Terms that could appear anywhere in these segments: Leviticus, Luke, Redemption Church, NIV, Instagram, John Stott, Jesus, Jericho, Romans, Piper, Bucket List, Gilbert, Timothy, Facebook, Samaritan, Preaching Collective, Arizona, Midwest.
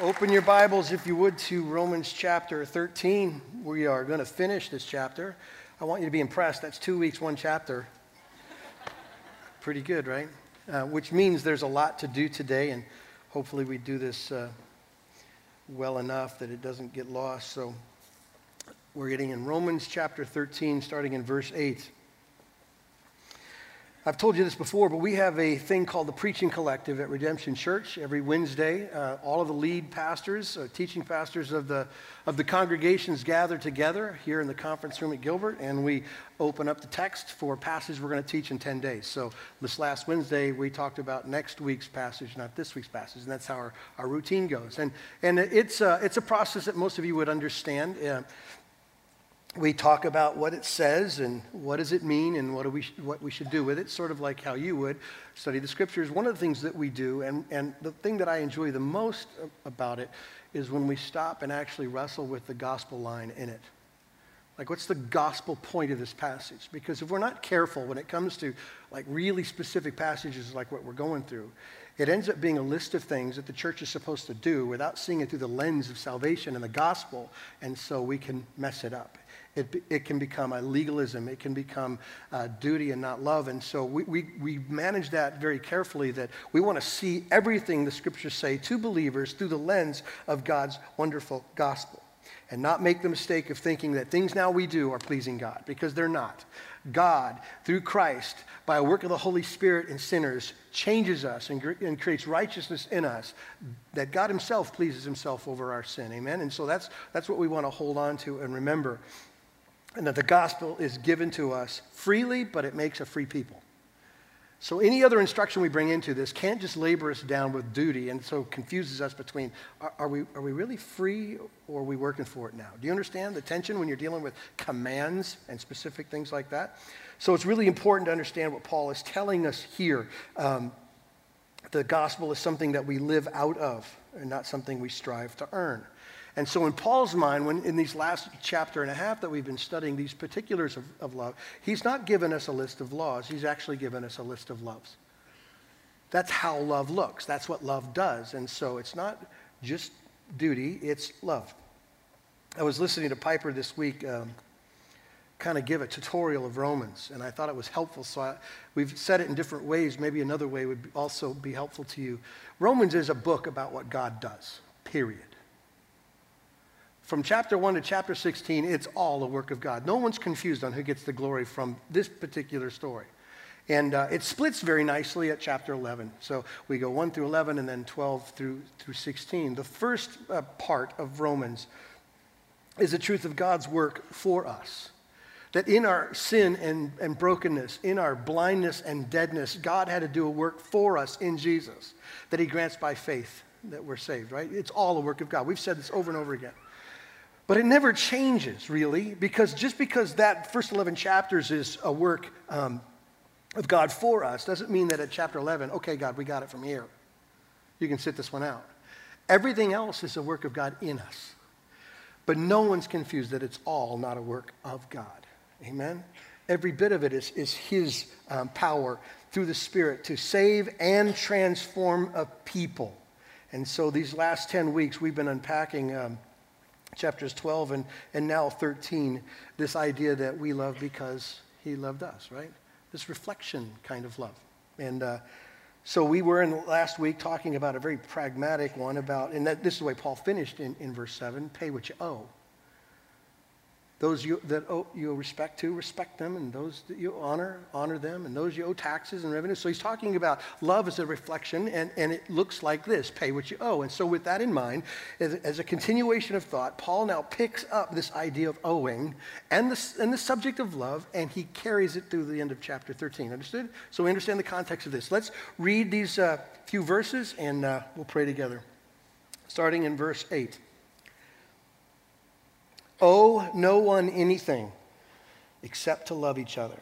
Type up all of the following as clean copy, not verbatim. Open your Bibles, if you would, to Romans chapter 13. We are going to finish this chapter. I want you to be impressed. That's 2 weeks, one chapter. Pretty good, right? Which means there's a lot to do today, and hopefully we do this well enough that it doesn't get lost. So we're getting in Romans chapter 13, starting in verse 8. I've told you this before, but we have a thing called the Preaching Collective at Redemption Church every Wednesday. All of the lead pastors, teaching pastors of the congregations gather together here in the conference room at Gilbert, and we open up the text for a passage we're going to teach in 10 days. So this last Wednesday, we talked about next week's passage, not this week's passage, and that's how our routine goes. And it's a process that most of you would understand. We talk about what it says and what does it mean and what we should do with it, sort of like how you would study the scriptures. One of the things that we do, and the thing that I enjoy the most about it, is when we stop and actually wrestle with the gospel line in it. Like, what's the gospel point of this passage? Because if we're not careful when it comes to, like, really specific passages like what we're going through, it ends up being a list of things that the church is supposed to do without seeing it through the lens of salvation and the gospel, and so we can mess it up. It can become a legalism. It can become duty and not love. And so we manage that very carefully, that we want to see everything the scriptures say to believers through the lens of God's wonderful gospel, and not make the mistake of thinking that things now we do are pleasing God, because they're not. God, through Christ, by a work of the Holy Spirit in sinners, changes us and creates righteousness in us, that God himself pleases himself over our sin. Amen? And so that's what we want to hold on to and remember. And that the gospel is given to us freely, but it makes a free people. So any other instruction we bring into this can't just labor us down with duty, and so confuses us between, are we really free, or are we working for it now? Do you understand the tension when you're dealing with commands and specific things like that? So it's really important to understand what Paul is telling us here. The gospel is something that we live out of, and not something we strive to earn. And so in Paul's mind, when in these last chapter and a half that we've been studying these particulars of love, he's not given us a list of laws. He's actually given us a list of loves. That's how love looks. That's what love does. And so it's not just duty, it's love. I was listening to Piper this week kind of give a tutorial of Romans, and I thought it was helpful. So we've said it in different ways. Maybe another way would also be helpful to you. Romans is a book about what God does, period. From chapter 1 to chapter 16, it's all a work of God. No one's confused on who gets the glory from this particular story. And it splits very nicely at chapter 11. So we go 1 through 11 and then 12 through 16. The first part of Romans is the truth of God's work for us. That in our sin and brokenness, in our blindness and deadness, God had to do a work for us in Jesus that he grants by faith that we're saved, right? It's all a work of God. We've said this over and over again. But it never changes, really, because just because that first 11 chapters is a work of God for us doesn't mean that at chapter 11, okay, God, we got it from here. You can sit this one out. Everything else is a work of God in us. But no one's confused that it's all not a work of God. Amen? Every bit of it is his power through the Spirit to save and transform a people. And so these last 10 weeks, we've been unpacking chapters 12 and now 13, this idea that we love because he loved us, right? This reflection kind of love. And so we were in last week talking about a very pragmatic one about, and that this is the way Paul finished in verse 7, pay what you owe. Those you owe respect to, respect them, and those that you honor, honor them, and those you owe taxes and revenue. So he's talking about love as a reflection, and it looks like this, pay what you owe. And so with that in mind, as a continuation of thought, Paul now picks up this idea of owing and the subject of love, and he carries it through the end of chapter 13. Understood? So we understand the context of this. Let's read these few verses, and we'll pray together, starting in verse 8. Owe no one anything except to love each other.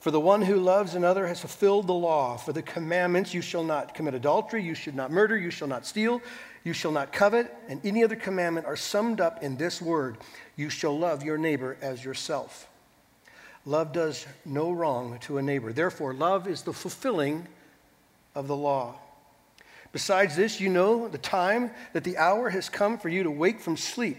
For the one who loves another has fulfilled the law. For the commandments, you shall not commit adultery, you should not murder, you shall not steal, you shall not covet, and any other commandment are summed up in this word, you shall love your neighbor as yourself. Love does no wrong to a neighbor. Therefore, love is the fulfilling of the law. Besides this, you know the time, that the hour has come for you to wake from sleep.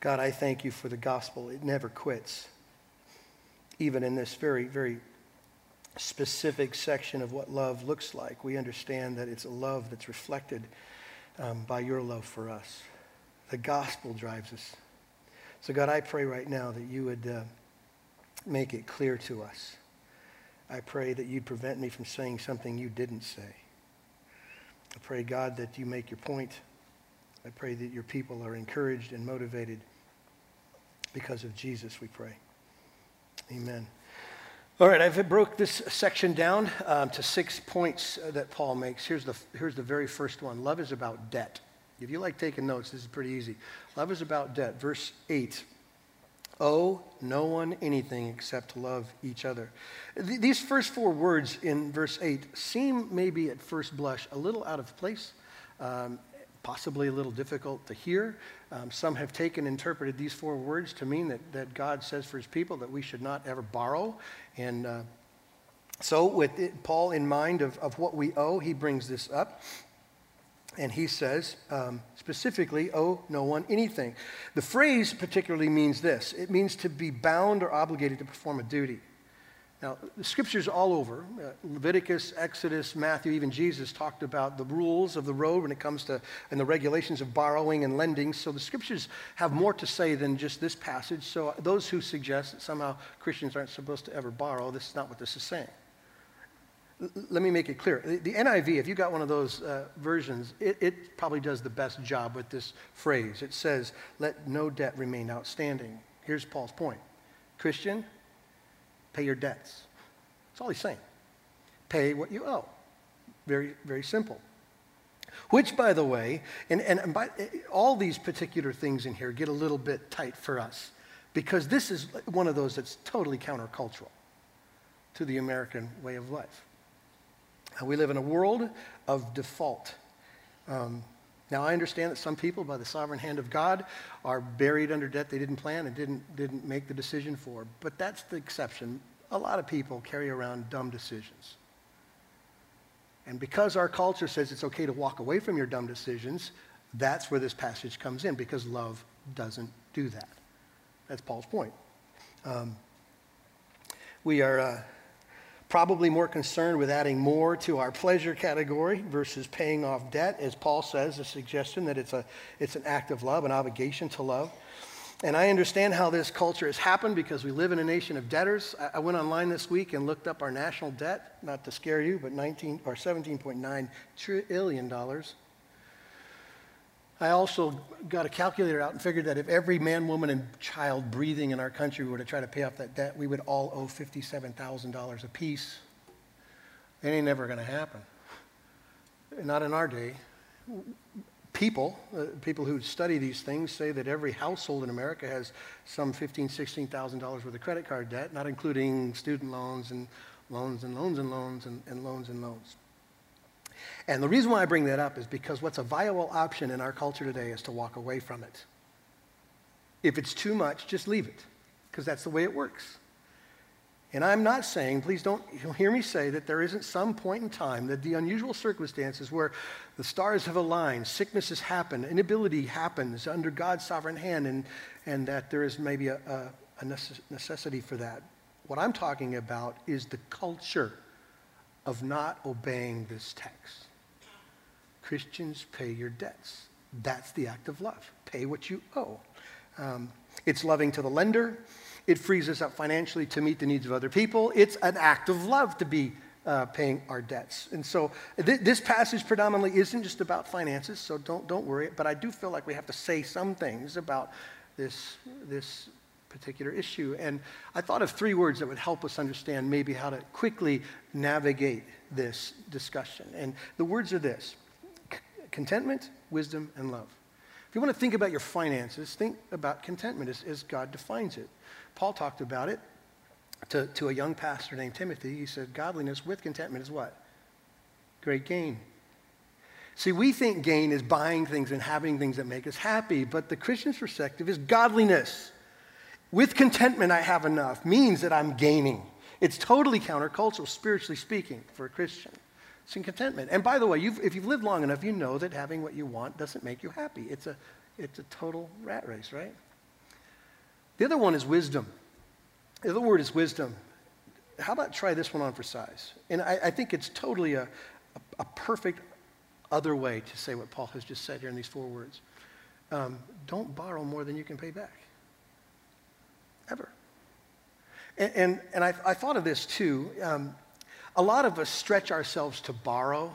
God, I thank you for the gospel. It never quits. Even in this very, very specific section of what love looks like, we understand that it's a love that's reflected by your love for us. The gospel drives us. So God, I pray right now that you would make it clear to us. I pray that you'd prevent me from saying something you didn't say. I pray, God, that you make your point. I pray that your people are encouraged and motivated because of Jesus, we pray. Amen. All right, I've broke this section down to 6 points that Paul makes. Here's the very first one. Love is about debt. If you like taking notes, this is pretty easy. Love is about debt. Verse 8. Owe no one anything except to love each other. These first four words in verse 8 seem maybe at first blush a little out of place, possibly a little difficult to hear. Some have interpreted these four words to mean that God says for his people that we should not ever borrow. And so with Paul in mind of what we owe, he brings this up. And he says, specifically, owe no one anything. The phrase particularly means this. It means to be bound or obligated to perform a duty. Now, the scriptures all over, Leviticus, Exodus, Matthew, even Jesus talked about the rules of the road when it comes to, and the regulations of borrowing and lending. So the scriptures have more to say than just this passage. So those who suggest that somehow Christians aren't supposed to ever borrow, this is not what this is saying. Let me make it clear. The NIV, if you got one of those versions, it probably does the best job with this phrase. It says, let no debt remain outstanding. Here's Paul's point. Christian, pay your debts. That's all he's saying. Pay what you owe. Very, very simple. Which, by the way, and by, all these particular things in here get a little bit tight for us because this is one of those that's totally countercultural to the American way of life. We live in a world of default. Now, I understand that some people, by the sovereign hand of God, are buried under debt they didn't plan and didn't make the decision for, but that's the exception. A lot of people carry around dumb decisions. And because our culture says it's okay to walk away from your dumb decisions, that's where this passage comes in, because love doesn't do that. That's Paul's point. We are... probably more concerned with adding more to our pleasure category versus paying off debt. As Paul says, a suggestion that it's an act of love, an obligation to love. And I understand how this culture has happened because we live in a nation of debtors. I went online this week and looked up our national debt, not to scare you, but $17.9 trillion. I also got a calculator out and figured that if every man, woman, and child breathing in our country were to try to pay off that debt, we would all owe $57,000 apiece. It ain't never going to happen. Not in our day. People who study these things say that every household in America has some $15,000, $16,000 worth of credit card debt, not including student loans and loans and loans and loans and loans and loans. And the reason why I bring that up is because what's a viable option in our culture today is to walk away from it. If it's too much, just leave it, because that's the way it works. And I'm not saying, please don't hear me say that there isn't some point in time that the unusual circumstances where the stars have aligned, sickness has happened, inability happens under God's sovereign hand, and that there is maybe a necessity for that. What I'm talking about is the culture of not obeying this text. Christians, pay your debts. That's the act of love. Pay what you owe. It's loving to the lender. It frees us up financially to meet the needs of other people. It's an act of love to be paying our debts. And so this passage predominantly isn't just about finances, so don't worry. But I do feel like we have to say some things about this particular issue. And I thought of three words that would help us understand maybe how to quickly navigate this discussion. And the words are this: contentment, wisdom, and love. If you want to think about your finances, think about contentment as God defines it. Paul talked about it to a young pastor named Timothy. He said, godliness with contentment is what? Great gain. See, we think gain is buying things and having things that make us happy, but the Christian's perspective is godliness. With contentment, I have enough, means that I'm gaining. It's totally countercultural, spiritually speaking, for a Christian. It's in contentment. And by the way, if you've lived long enough, you know that having what you want doesn't make you happy. It's a total rat race, right? The other one is wisdom. The other word is wisdom. How about try this one on for size? And I think it's totally a perfect other way to say what Paul has just said here in these four words. Don't borrow more than you can pay back. Ever. And I thought of this too. A lot of us stretch ourselves to borrow,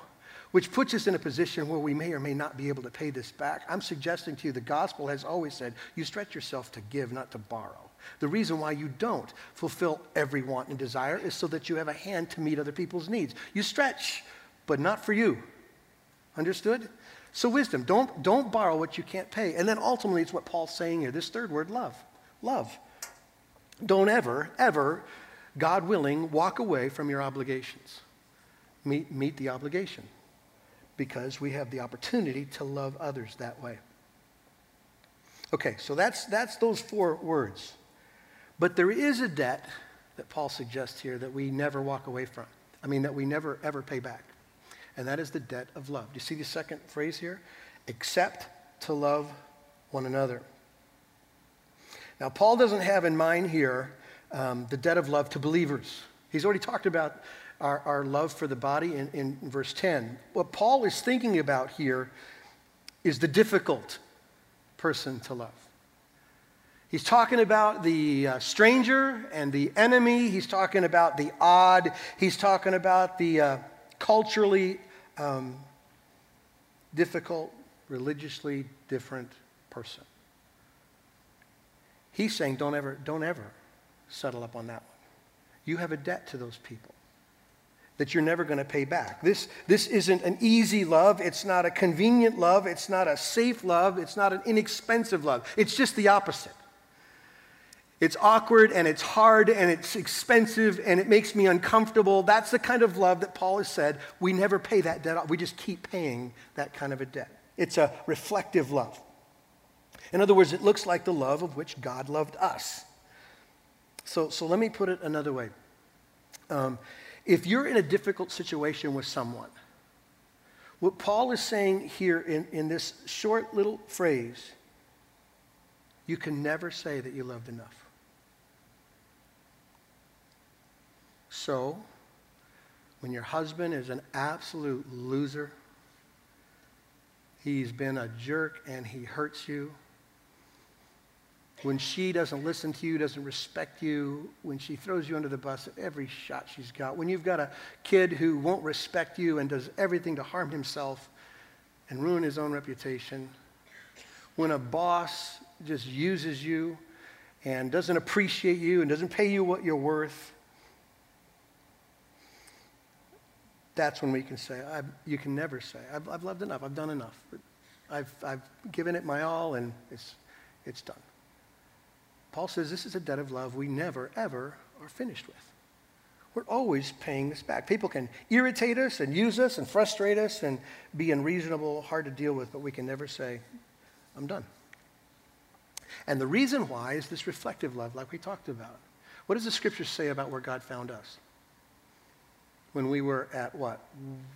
which puts us in a position where we may or may not be able to pay this back. I'm suggesting to you the gospel has always said you stretch yourself to give, not to borrow. The reason why you don't fulfill every want and desire is so that you have a hand to meet other people's needs. You stretch, but not for you. Understood? So wisdom, don't borrow what you can't pay. And then ultimately it's what Paul's saying here, this third word, love. Love. Don't ever, ever, God willing, walk away from your obligations. Meet the obligation, because we have the opportunity to love others that way. Okay, so that's those four words. But there is a debt that Paul suggests here that we never walk away from. I mean, that we never, ever pay back. And that is the debt of love. Do you see the second phrase here? Except to love one another. Now, Paul doesn't have in mind here the debt of love to believers. He's already talked about our love for the body in verse 10. What Paul is thinking about here is the difficult person to love. He's talking about the stranger and the enemy. He's talking about the odd. He's talking about the culturally difficult, religiously different person. He's saying don't ever settle up on that one. You have a debt to those people that you're never going to pay back. This isn't an easy love. It's not a convenient love. It's not a safe love. It's not an inexpensive love. It's just the opposite. It's awkward, and it's hard, and it's expensive, and it makes me uncomfortable. That's the kind of love that Paul has said, we never pay that debt off. We just keep paying that kind of a debt. It's a reflective love. In other words, it looks like the love of which God loved us. So let me put it another way. If you're in a difficult situation with someone, what Paul is saying here in this short little phrase, you can never say that you loved enough. So, when your husband is an absolute loser, he's been a jerk and he hurts you, when she doesn't listen to you, doesn't respect you, when she throws you under the bus at every shot she's got, when you've got a kid who won't respect you and does everything to harm himself and ruin his own reputation, when a boss just uses you and doesn't appreciate you and doesn't pay you what you're worth, that's when we can say, you can never say, I've loved enough, I've done enough. I've given it my all, and it's done. Paul says this is a debt of love we never, ever are finished with. We're always paying this back. People can irritate us and use us and frustrate us and be unreasonable, hard to deal with, but we can never say, I'm done. And the reason why is this reflective love like we talked about. What does the scripture say about where God found us? When we were at what?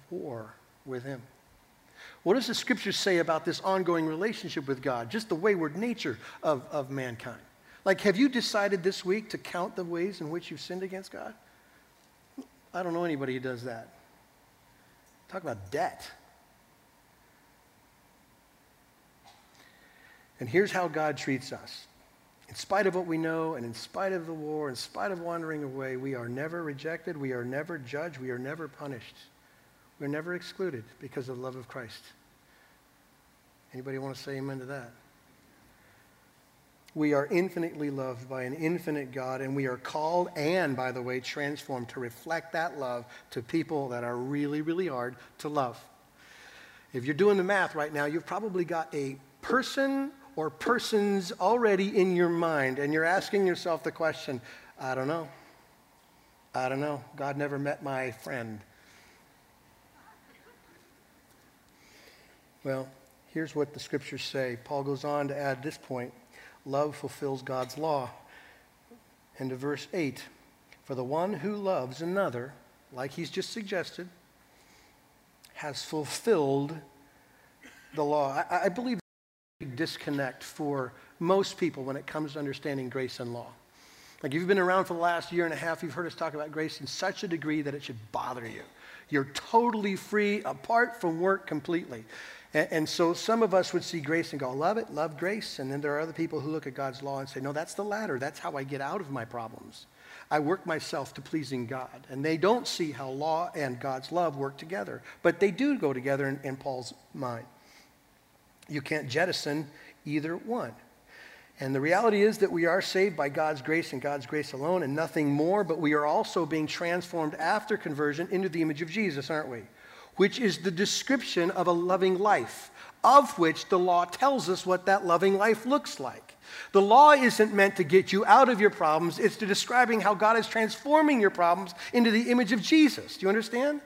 War with him. What does the scripture say about this ongoing relationship with God? Just the wayward nature of mankind. Like, have you decided this week to count the ways in which you've sinned against God? I don't know anybody who does that. Talk about debt. And here's how God treats us. In spite of what we know, and in spite of the war, in spite of wandering away, we are never rejected, we are never judged, we are never punished. We're never excluded because of the love of Christ. Anybody want to say amen to that? We are infinitely loved by an infinite God, and we are called and, by the way, transformed to reflect that love to people that are really, really hard to love. If you're doing the math right now, you've probably got a person or persons already in your mind, and you're asking yourself the question, I don't know. I don't know. God never met my friend. Well, here's what the scriptures say. Paul goes on to add this point. Love fulfills God's law. And to verse 8, for the one who loves another, like he's just suggested, has fulfilled the law. I believe there's a big disconnect for most people when it comes to understanding grace and law. Like, if you've been around for the last year and a half, you've heard us talk about grace in such a degree that it should bother you. You're totally free, apart from work completely. And so some of us would see grace and go, love it, love grace. And then there are other people who look at God's law and say, no, that's the latter. That's how I get out of my problems. I work myself to pleasing God. And they don't see how law and God's love work together. But they do go together in Paul's mind. You can't jettison either one. And the reality is that we are saved by God's grace and God's grace alone and nothing more, but we are also being transformed after conversion into the image of Jesus, aren't we? Which is the description of a loving life, of which the law tells us what that loving life looks like. The law isn't meant to get you out of your problems. It's to describing how God is transforming your problems into the image of Jesus. Do you understand?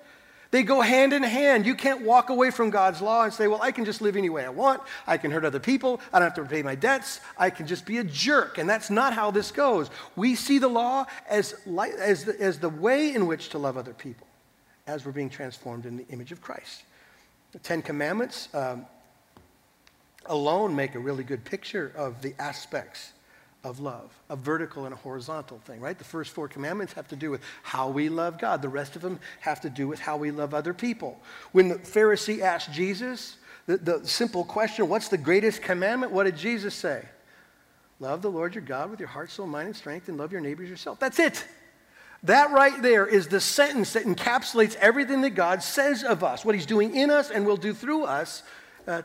They go hand in hand. You can't walk away from God's law and say, well, I can just live any way I want. I can hurt other people. I don't have to pay my debts. I can just be a jerk. And that's not how this goes. We see the law as the way in which to love other people as we're being transformed in the image of Christ. The Ten Commandments alone make a really good picture of the aspects of love, a vertical and a horizontal thing, right? The first four commandments have to do with how we love God. The rest of them have to do with how we love other people. When the Pharisee asked Jesus the simple question, what's the greatest commandment? What did Jesus say? Love the Lord your God with your heart, soul, mind, and strength, and love your neighbors yourself. That's it. That right there is the sentence that encapsulates everything that God says of us, what he's doing in us and will do through us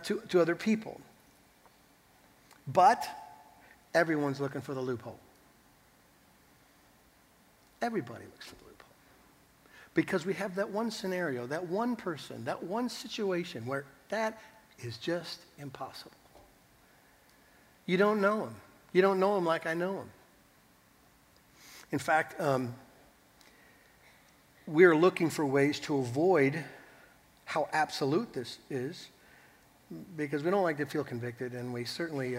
to other people. But everyone's looking for the loophole. Everybody looks for the loophole. Because we have that one scenario, that one person, that one situation where that is just impossible. You don't know him. You don't know him like I know him. In fact, we're looking for ways to avoid how absolute this is because we don't like to feel convicted, and we certainly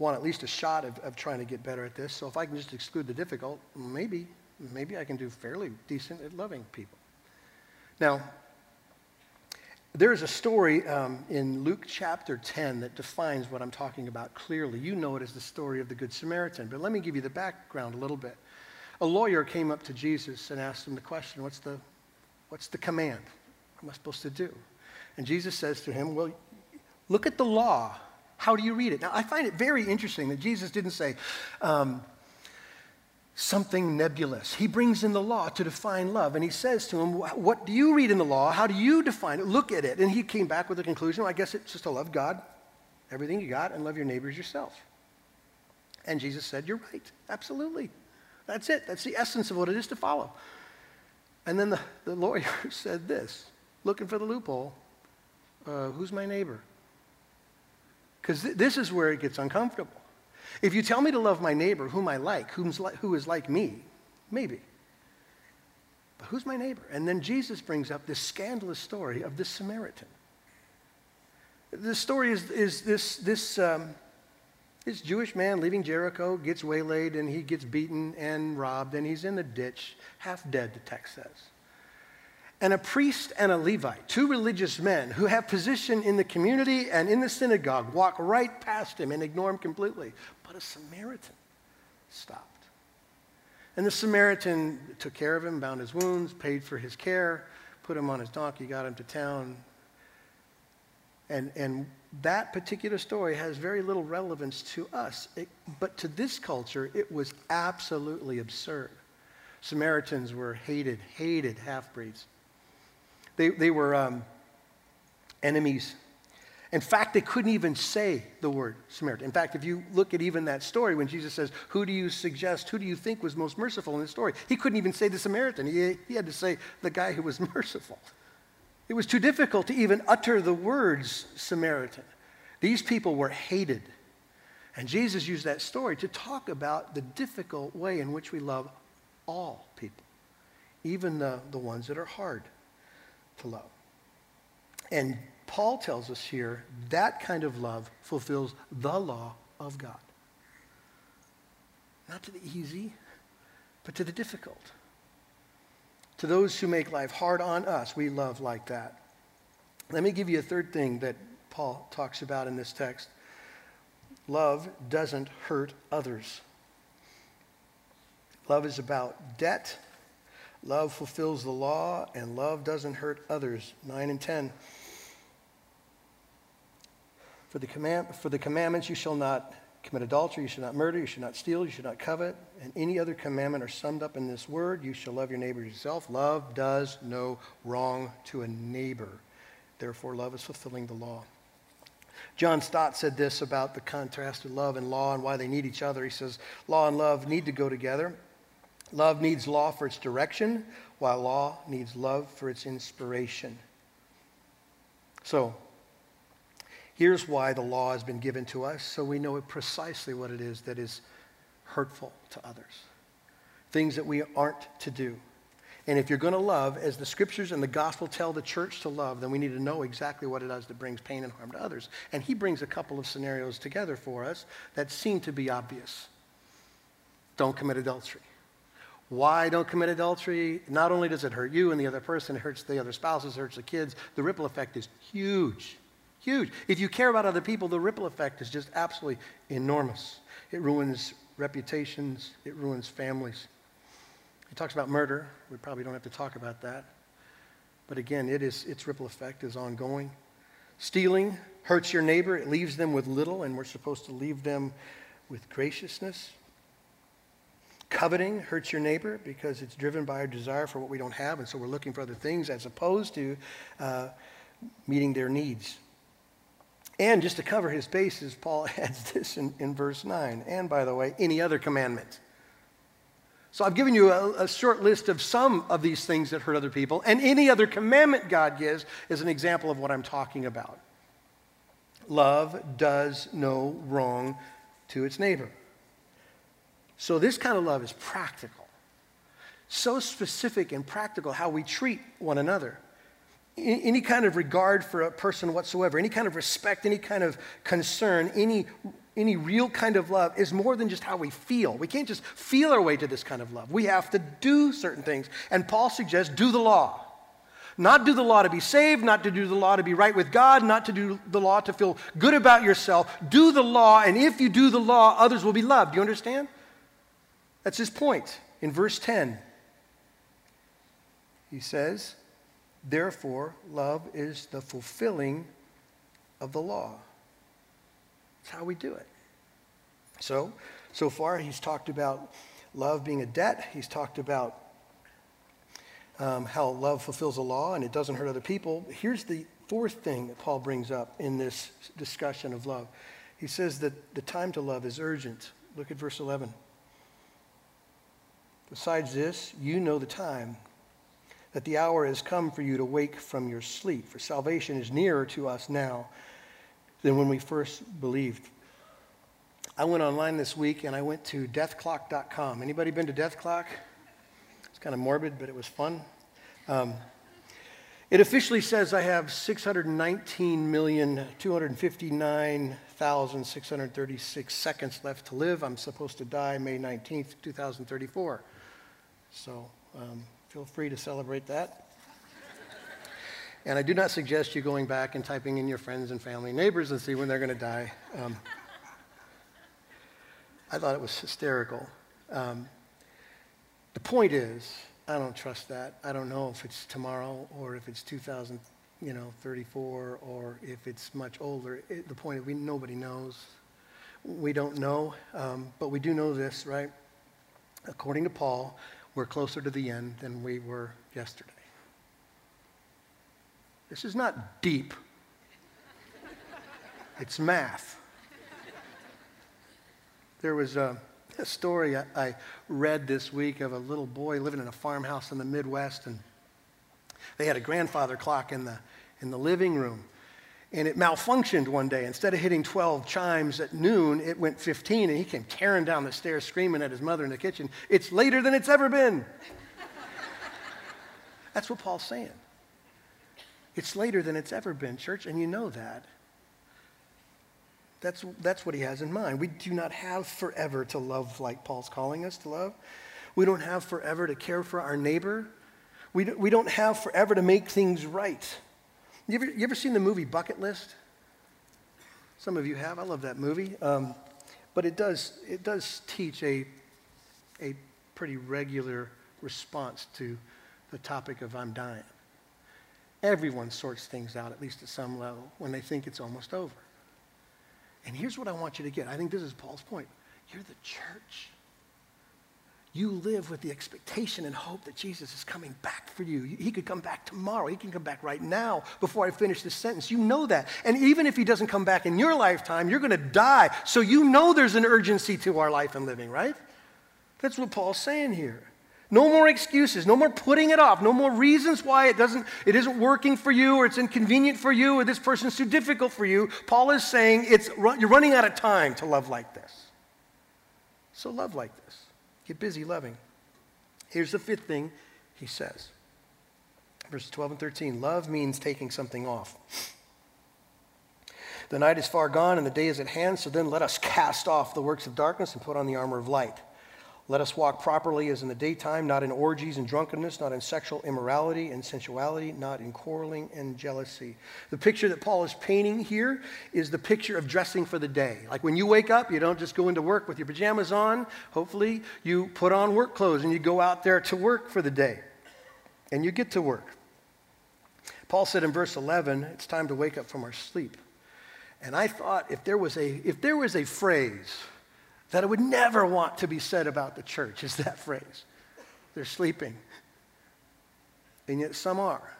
want at least a shot of trying to get better at this. So if I can just exclude the difficult, maybe I can do fairly decent at loving people. Now, there is a story in Luke chapter 10 that defines what I'm talking about clearly. You know it as the story of the Good Samaritan, but let me give you the background a little bit. A lawyer came up to Jesus and asked him the question, what's the command? What am I supposed to do? And Jesus says to him, well, look at the law. How do you read it? Now, I find it very interesting that Jesus didn't say something nebulous. He brings in the law to define love, and he says to him, what do you read in the law? How do you define it? Look at it. And he came back with the conclusion, well, I guess it's just to love God, everything you got, and love your neighbors yourself. And Jesus said, you're right, absolutely. That's it. That's the essence of what it is to follow. And then the lawyer said this, looking for the loophole, who's my neighbor? Because this is where it gets uncomfortable. If you tell me to love my neighbor, whom I like, who is like me, maybe. But who's my neighbor? And then Jesus brings up this scandalous story of this Samaritan. The story is this Jewish man leaving Jericho, gets waylaid, and he gets beaten and robbed, and he's in the ditch, half dead, the text says. And a priest and a Levite, two religious men who have position in the community and in the synagogue, walk right past him and ignore him completely. But a Samaritan stopped. And the Samaritan took care of him, bound his wounds, paid for his care, put him on his donkey, got him to town. And that particular story has very little relevance to us. But to this culture, it was absolutely absurd. Samaritans were hated half-breeds. They were enemies. In fact, they couldn't even say the word Samaritan. In fact, if you look at even that story when Jesus says, who do you think was most merciful in this story? He couldn't even say the Samaritan. He had to say the guy who was merciful. It was too difficult to even utter the words Samaritan. These people were hated. And Jesus used that story to talk about the difficult way in which we love all people, even the ones that are hard to love. And Paul tells us here that kind of love fulfills the law of God. Not to the easy, but to the difficult. To those who make life hard on us, we love like that. Let me give you a third thing that Paul talks about in this text. Love doesn't hurt others. Love is about debt. Love fulfills the law, and love doesn't hurt others. 9 and 10. For the commandments, you shall not commit adultery, you shall not murder, you shall not steal, you shall not covet, and any other commandment are summed up in this word, you shall love your neighbor as yourself. Love does no wrong to a neighbor. Therefore, love is fulfilling the law. John Stott said this about the contrast of love and law and why they need each other. He says, law and love need to go together. Love needs law for its direction, while law needs love for its inspiration. So, here's why the law has been given to us, so we know precisely what it is that is hurtful to others. Things that we aren't to do. And if you're going to love, as the Scriptures and the Gospel tell the church to love, then we need to know exactly what it is that brings pain and harm to others. And he brings a couple of scenarios together for us that seem to be obvious. Don't commit adultery. Why don't commit adultery? Not only does it hurt you and the other person, it hurts the other spouses, it hurts the kids. The ripple effect is huge. Huge. If you care about other people, the ripple effect is just absolutely enormous. It ruins reputations. It ruins families. He talks about murder. We probably don't have to talk about that. But again, its ripple effect is ongoing. Stealing hurts your neighbor. It leaves them with little, and we're supposed to leave them with graciousness. Coveting hurts your neighbor because it's driven by our desire for what we don't have, and so we're looking for other things as opposed to meeting their needs. And just to cover his bases, Paul adds this in verse 9. And by the way, any other commandment. So I've given you a short list of some of these things that hurt other people. And any other commandment God gives is an example of what I'm talking about. Love does no wrong to its neighbor. So this kind of love is practical. So specific and practical how we treat one another. Any kind of regard for a person whatsoever, any kind of respect, any kind of concern, any real kind of love is more than just how we feel. We can't just feel our way to this kind of love. We have to do certain things. And Paul suggests do the law. Not do the law to be saved, not to do the law to be right with God, not to do the law to feel good about yourself. Do the law, and if you do the law, others will be loved. Do you understand? That's his point. In verse 10, he says, therefore, love is the fulfilling of the law. It's how we do it. So far, he's talked about love being a debt. He's talked about how love fulfills the law and it doesn't hurt other people. Here's the fourth thing that Paul brings up in this discussion of love. He says that the time to love is urgent. Look at verse 11. Besides this, you know the time, that the hour has come for you to wake from your sleep, for salvation is nearer to us now than when we first believed. I went online this week, and I went to deathclock.com. Anybody been to Death Clock? It's kind of morbid, but it was fun. It officially says I have 619,259,636 seconds left to live. I'm supposed to die May 19th, 2034. So, feel free to celebrate that. And I do not suggest you going back and typing in your friends and family and neighbors and see when they're going to die. I thought it was hysterical. The point is, I don't trust that. I don't know if it's tomorrow or if it's 2034 or if it's much older. The point is, nobody knows. We don't know, but we do know this, right? According to Paul, we're closer to the end than we were yesterday. This is not deep. It's math. There was a story I read this week of a little boy living in a farmhouse in the Midwest, and They had a grandfather clock in the living room. And it malfunctioned one day. Instead of hitting 12 chimes at noon, it went 15, and he came tearing down the stairs screaming at his mother in the kitchen, "It's later than it's ever been." That's what Paul's saying. It's later than it's ever been, church, and you know that. That's what he has in mind. We do not have forever to love like Paul's calling us to love. We don't have forever to care for our neighbor. We don't have forever to make things right. You ever seen the movie Bucket List? Some of you have. I love that movie. But it does teach a pretty regular response to the topic of I'm dying. Everyone sorts things out, at least at some level, when they think it's almost over. And here's what I want you to get. I think this is Paul's point. You're the church. You live with the expectation and hope that Jesus is coming back for you. He could come back tomorrow. He can come back right now before I finish this sentence. You know that. And even if he doesn't come back in your lifetime, you're going to die. So you know there's an urgency to our life and living, right? That's what Paul's saying here. No more excuses, no more putting it off, no more reasons why it isn't working for you, or it's inconvenient for you, or this person's too difficult for you. Paul is saying you're running out of time to love like this. So love like this. Get busy loving. Here's the fifth thing he says. Verses 12 and 13, love means taking something off. The night is far gone and the day is at hand, so then let us cast off the works of darkness and put on the armor of light. Let us walk properly as in the daytime, not in orgies and drunkenness, not in sexual immorality and sensuality, not in quarreling and jealousy. The picture that Paul is painting here is the picture of dressing for the day. Like when you wake up, you don't just go into work with your pajamas on. Hopefully, you put on work clothes and you go out there to work for the day. And you get to work. Paul said in verse 11, it's time to wake up from our sleep. And I thought if there was a phrase that I would never want to be said about the church is that phrase. They're sleeping. And yet some are.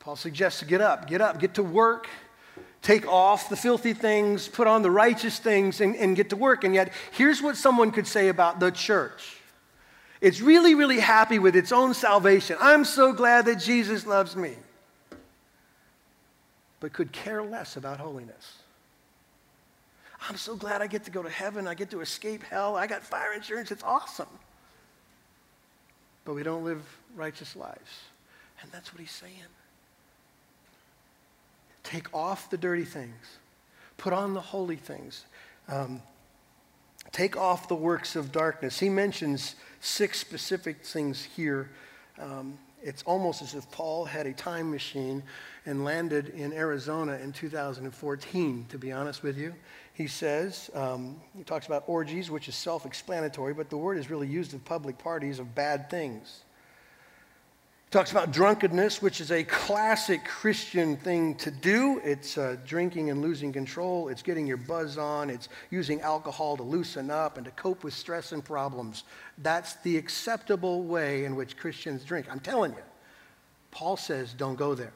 Paul suggests to get up, get to work, take off the filthy things, put on the righteous things, and get to work. And yet here's what someone could say about the church. It's really, really happy with its own salvation. I'm so glad that Jesus loves me. But could care less about holiness. I'm so glad I get to go to heaven. I get to escape hell. I got fire insurance. It's awesome. But we don't live righteous lives. And that's what he's saying. Take off the dirty things. Put on the holy things. Take off the works of darkness. He mentions 6 specific things here. It's almost as if Paul had a time machine and landed in Arizona in 2014, to be honest with you. He says, he talks about orgies, which is self-explanatory, but the word is really used of public parties of bad things. He talks about drunkenness, which is a classic Christian thing to do. It's drinking and losing control. It's getting your buzz on. It's using alcohol to loosen up and to cope with stress and problems. That's the acceptable way in which Christians drink. I'm telling you, Paul says don't go there.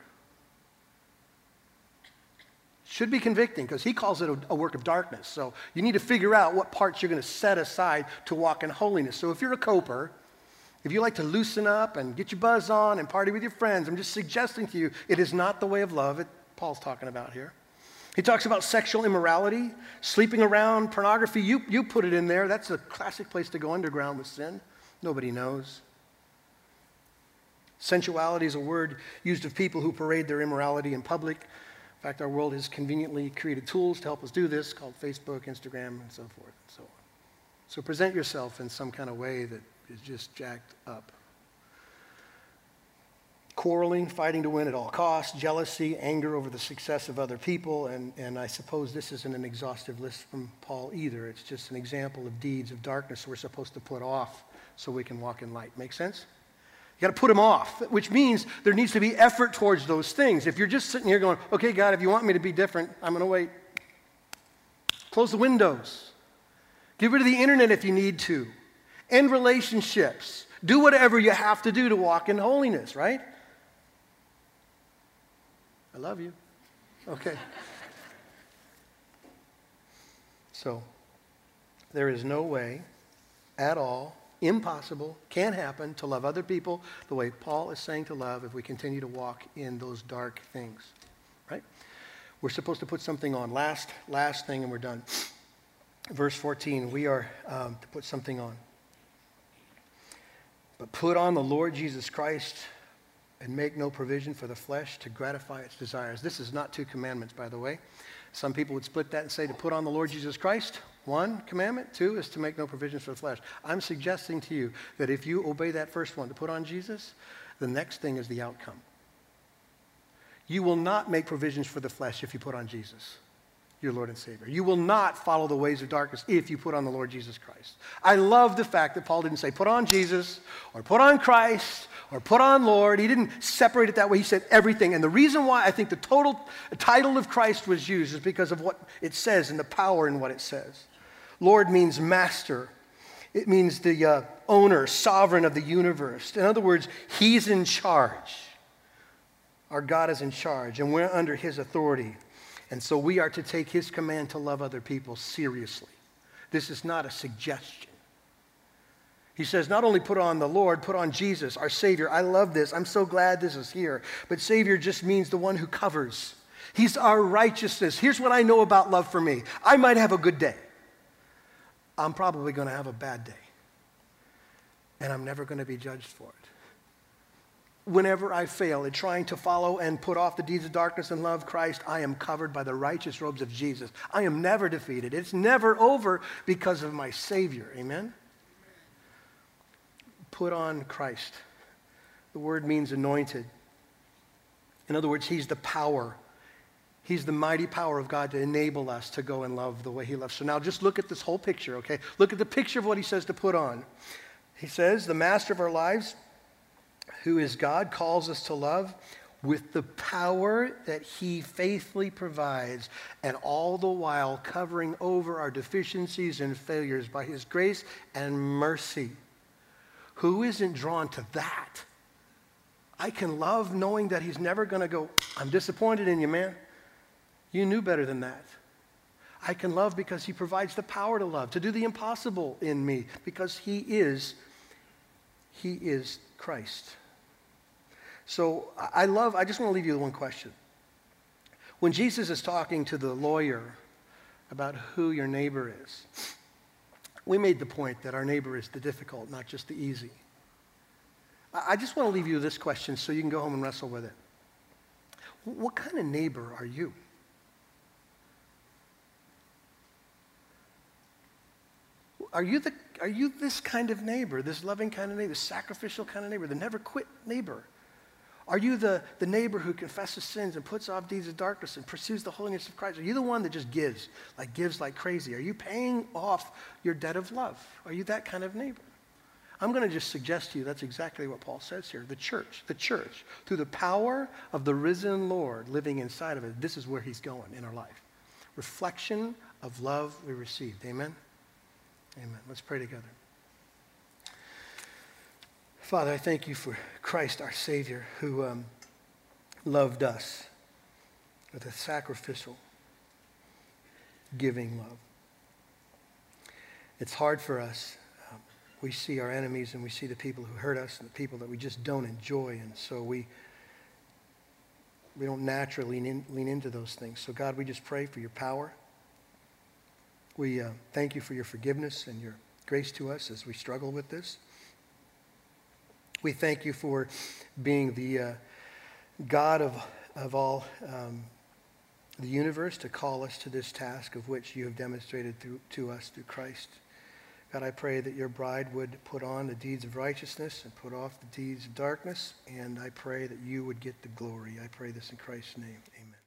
Should be convicting because he calls it a work of darkness. So you need to figure out what parts you're going to set aside to walk in holiness. So if you're a coper, if you like to loosen up and get your buzz on and party with your friends, I'm just suggesting to you it is not the way of love that Paul's talking about here. He talks about sexual immorality, sleeping around, pornography. You put it in there. That's a classic place to go underground with sin. Nobody knows. Sensuality is a word used of people who parade their immorality in public. In fact, our world has conveniently created tools to help us do this called Facebook, Instagram, and so forth and so on. So present yourself in some kind of way that is just jacked up. Quarreling, fighting to win at all costs, jealousy, anger over the success of other people, and I suppose this isn't an exhaustive list from Paul either. It's just an example of deeds of darkness we're supposed to put off so we can walk in light. Make sense? You got to put them off, which means there needs to be effort towards those things. If you're just sitting here going, okay, God, if you want me to be different, I'm going to wait. Close the windows. Get rid of the internet if you need to. End relationships. Do whatever you have to do to walk in holiness, right? I love you. Okay. So there is no way at all impossible, can happen, to love other people the way Paul is saying to love if we continue to walk in those dark things, right? We're supposed to put something on. Last thing, and we're done. Verse 14, we are to put something on. But put on the Lord Jesus Christ and make no provision for the flesh to gratify its desires. This is not two commandments, by the way. Some people would split that and say to put on the Lord Jesus Christ, one commandment. Two is to make no provisions for the flesh. I'm suggesting to you that if you obey that first one, to put on Jesus, the next thing is the outcome. You will not make provisions for the flesh if you put on Jesus, your Lord and Savior. You will not follow the ways of darkness if you put on the Lord Jesus Christ. I love the fact that Paul didn't say put on Jesus or put on Christ or put on Lord. He didn't separate it that way. He said everything. And the reason why I think the total title of Christ was used is because of what it says and the power in what it says. Lord means master. It means the owner, sovereign of the universe. In other words, he's in charge. Our God is in charge, and we're under his authority. And so we are to take his command to love other people seriously. This is not a suggestion. He says, not only put on the Lord, put on Jesus, our Savior. I love this. I'm so glad this is here. But Savior just means the one who covers. He's our righteousness. Here's what I know about love for me. I might have a good day. I'm probably going to have a bad day. And I'm never going to be judged for it. Whenever I fail in trying to follow and put off the deeds of darkness and love Christ, I am covered by the righteous robes of Jesus. I am never defeated. It's never over because of my Savior. Amen? Put on Christ. The word means anointed. In other words, he's the power. He's the mighty power of God to enable us to go and love the way he loves. So now just look at this whole picture, okay? Look at the picture of what he says to put on. He says, the master of our lives, who is God, calls us to love with the power that he faithfully provides, and all the while covering over our deficiencies and failures by his grace and mercy. Who isn't drawn to that? I can love knowing that he's never going to go, I'm disappointed in you, man. You knew better than that. I can love because he provides the power to love, to do the impossible in me, because he is Christ. So I just want to leave you with one question. When Jesus is talking to the lawyer about who your neighbor is, we made the point that our neighbor is the difficult, not just the easy. I just want to leave you with this question so you can go home and wrestle with it. What kind of neighbor are you? Are you this kind of neighbor, this loving kind of neighbor, this sacrificial kind of neighbor, the never-quit neighbor? Are you the neighbor who confesses sins and puts off deeds of darkness and pursues the holiness of Christ? Are you the one that just gives like crazy? Are you paying off your debt of love? Are you that kind of neighbor? I'm going to just suggest to you that's exactly what Paul says here. The church, through the power of the risen Lord living inside of it, this is where he's going in our life. Reflection of love we received. Amen? Amen. Let's pray together. Father, I thank you for Christ, our Savior, who loved us with a sacrificial, giving love. It's hard for us. We see our enemies and we see the people who hurt us and the people that we just don't enjoy, and so we don't naturally lean into those things. So God, we just pray for your power. We thank you for your forgiveness and your grace to us as we struggle with this. We thank you for being the God of all the universe to call us to this task of which you have demonstrated to us through Christ. God, I pray that your bride would put on the deeds of righteousness and put off the deeds of darkness, and I pray that you would get the glory. I pray this in Christ's name. Amen.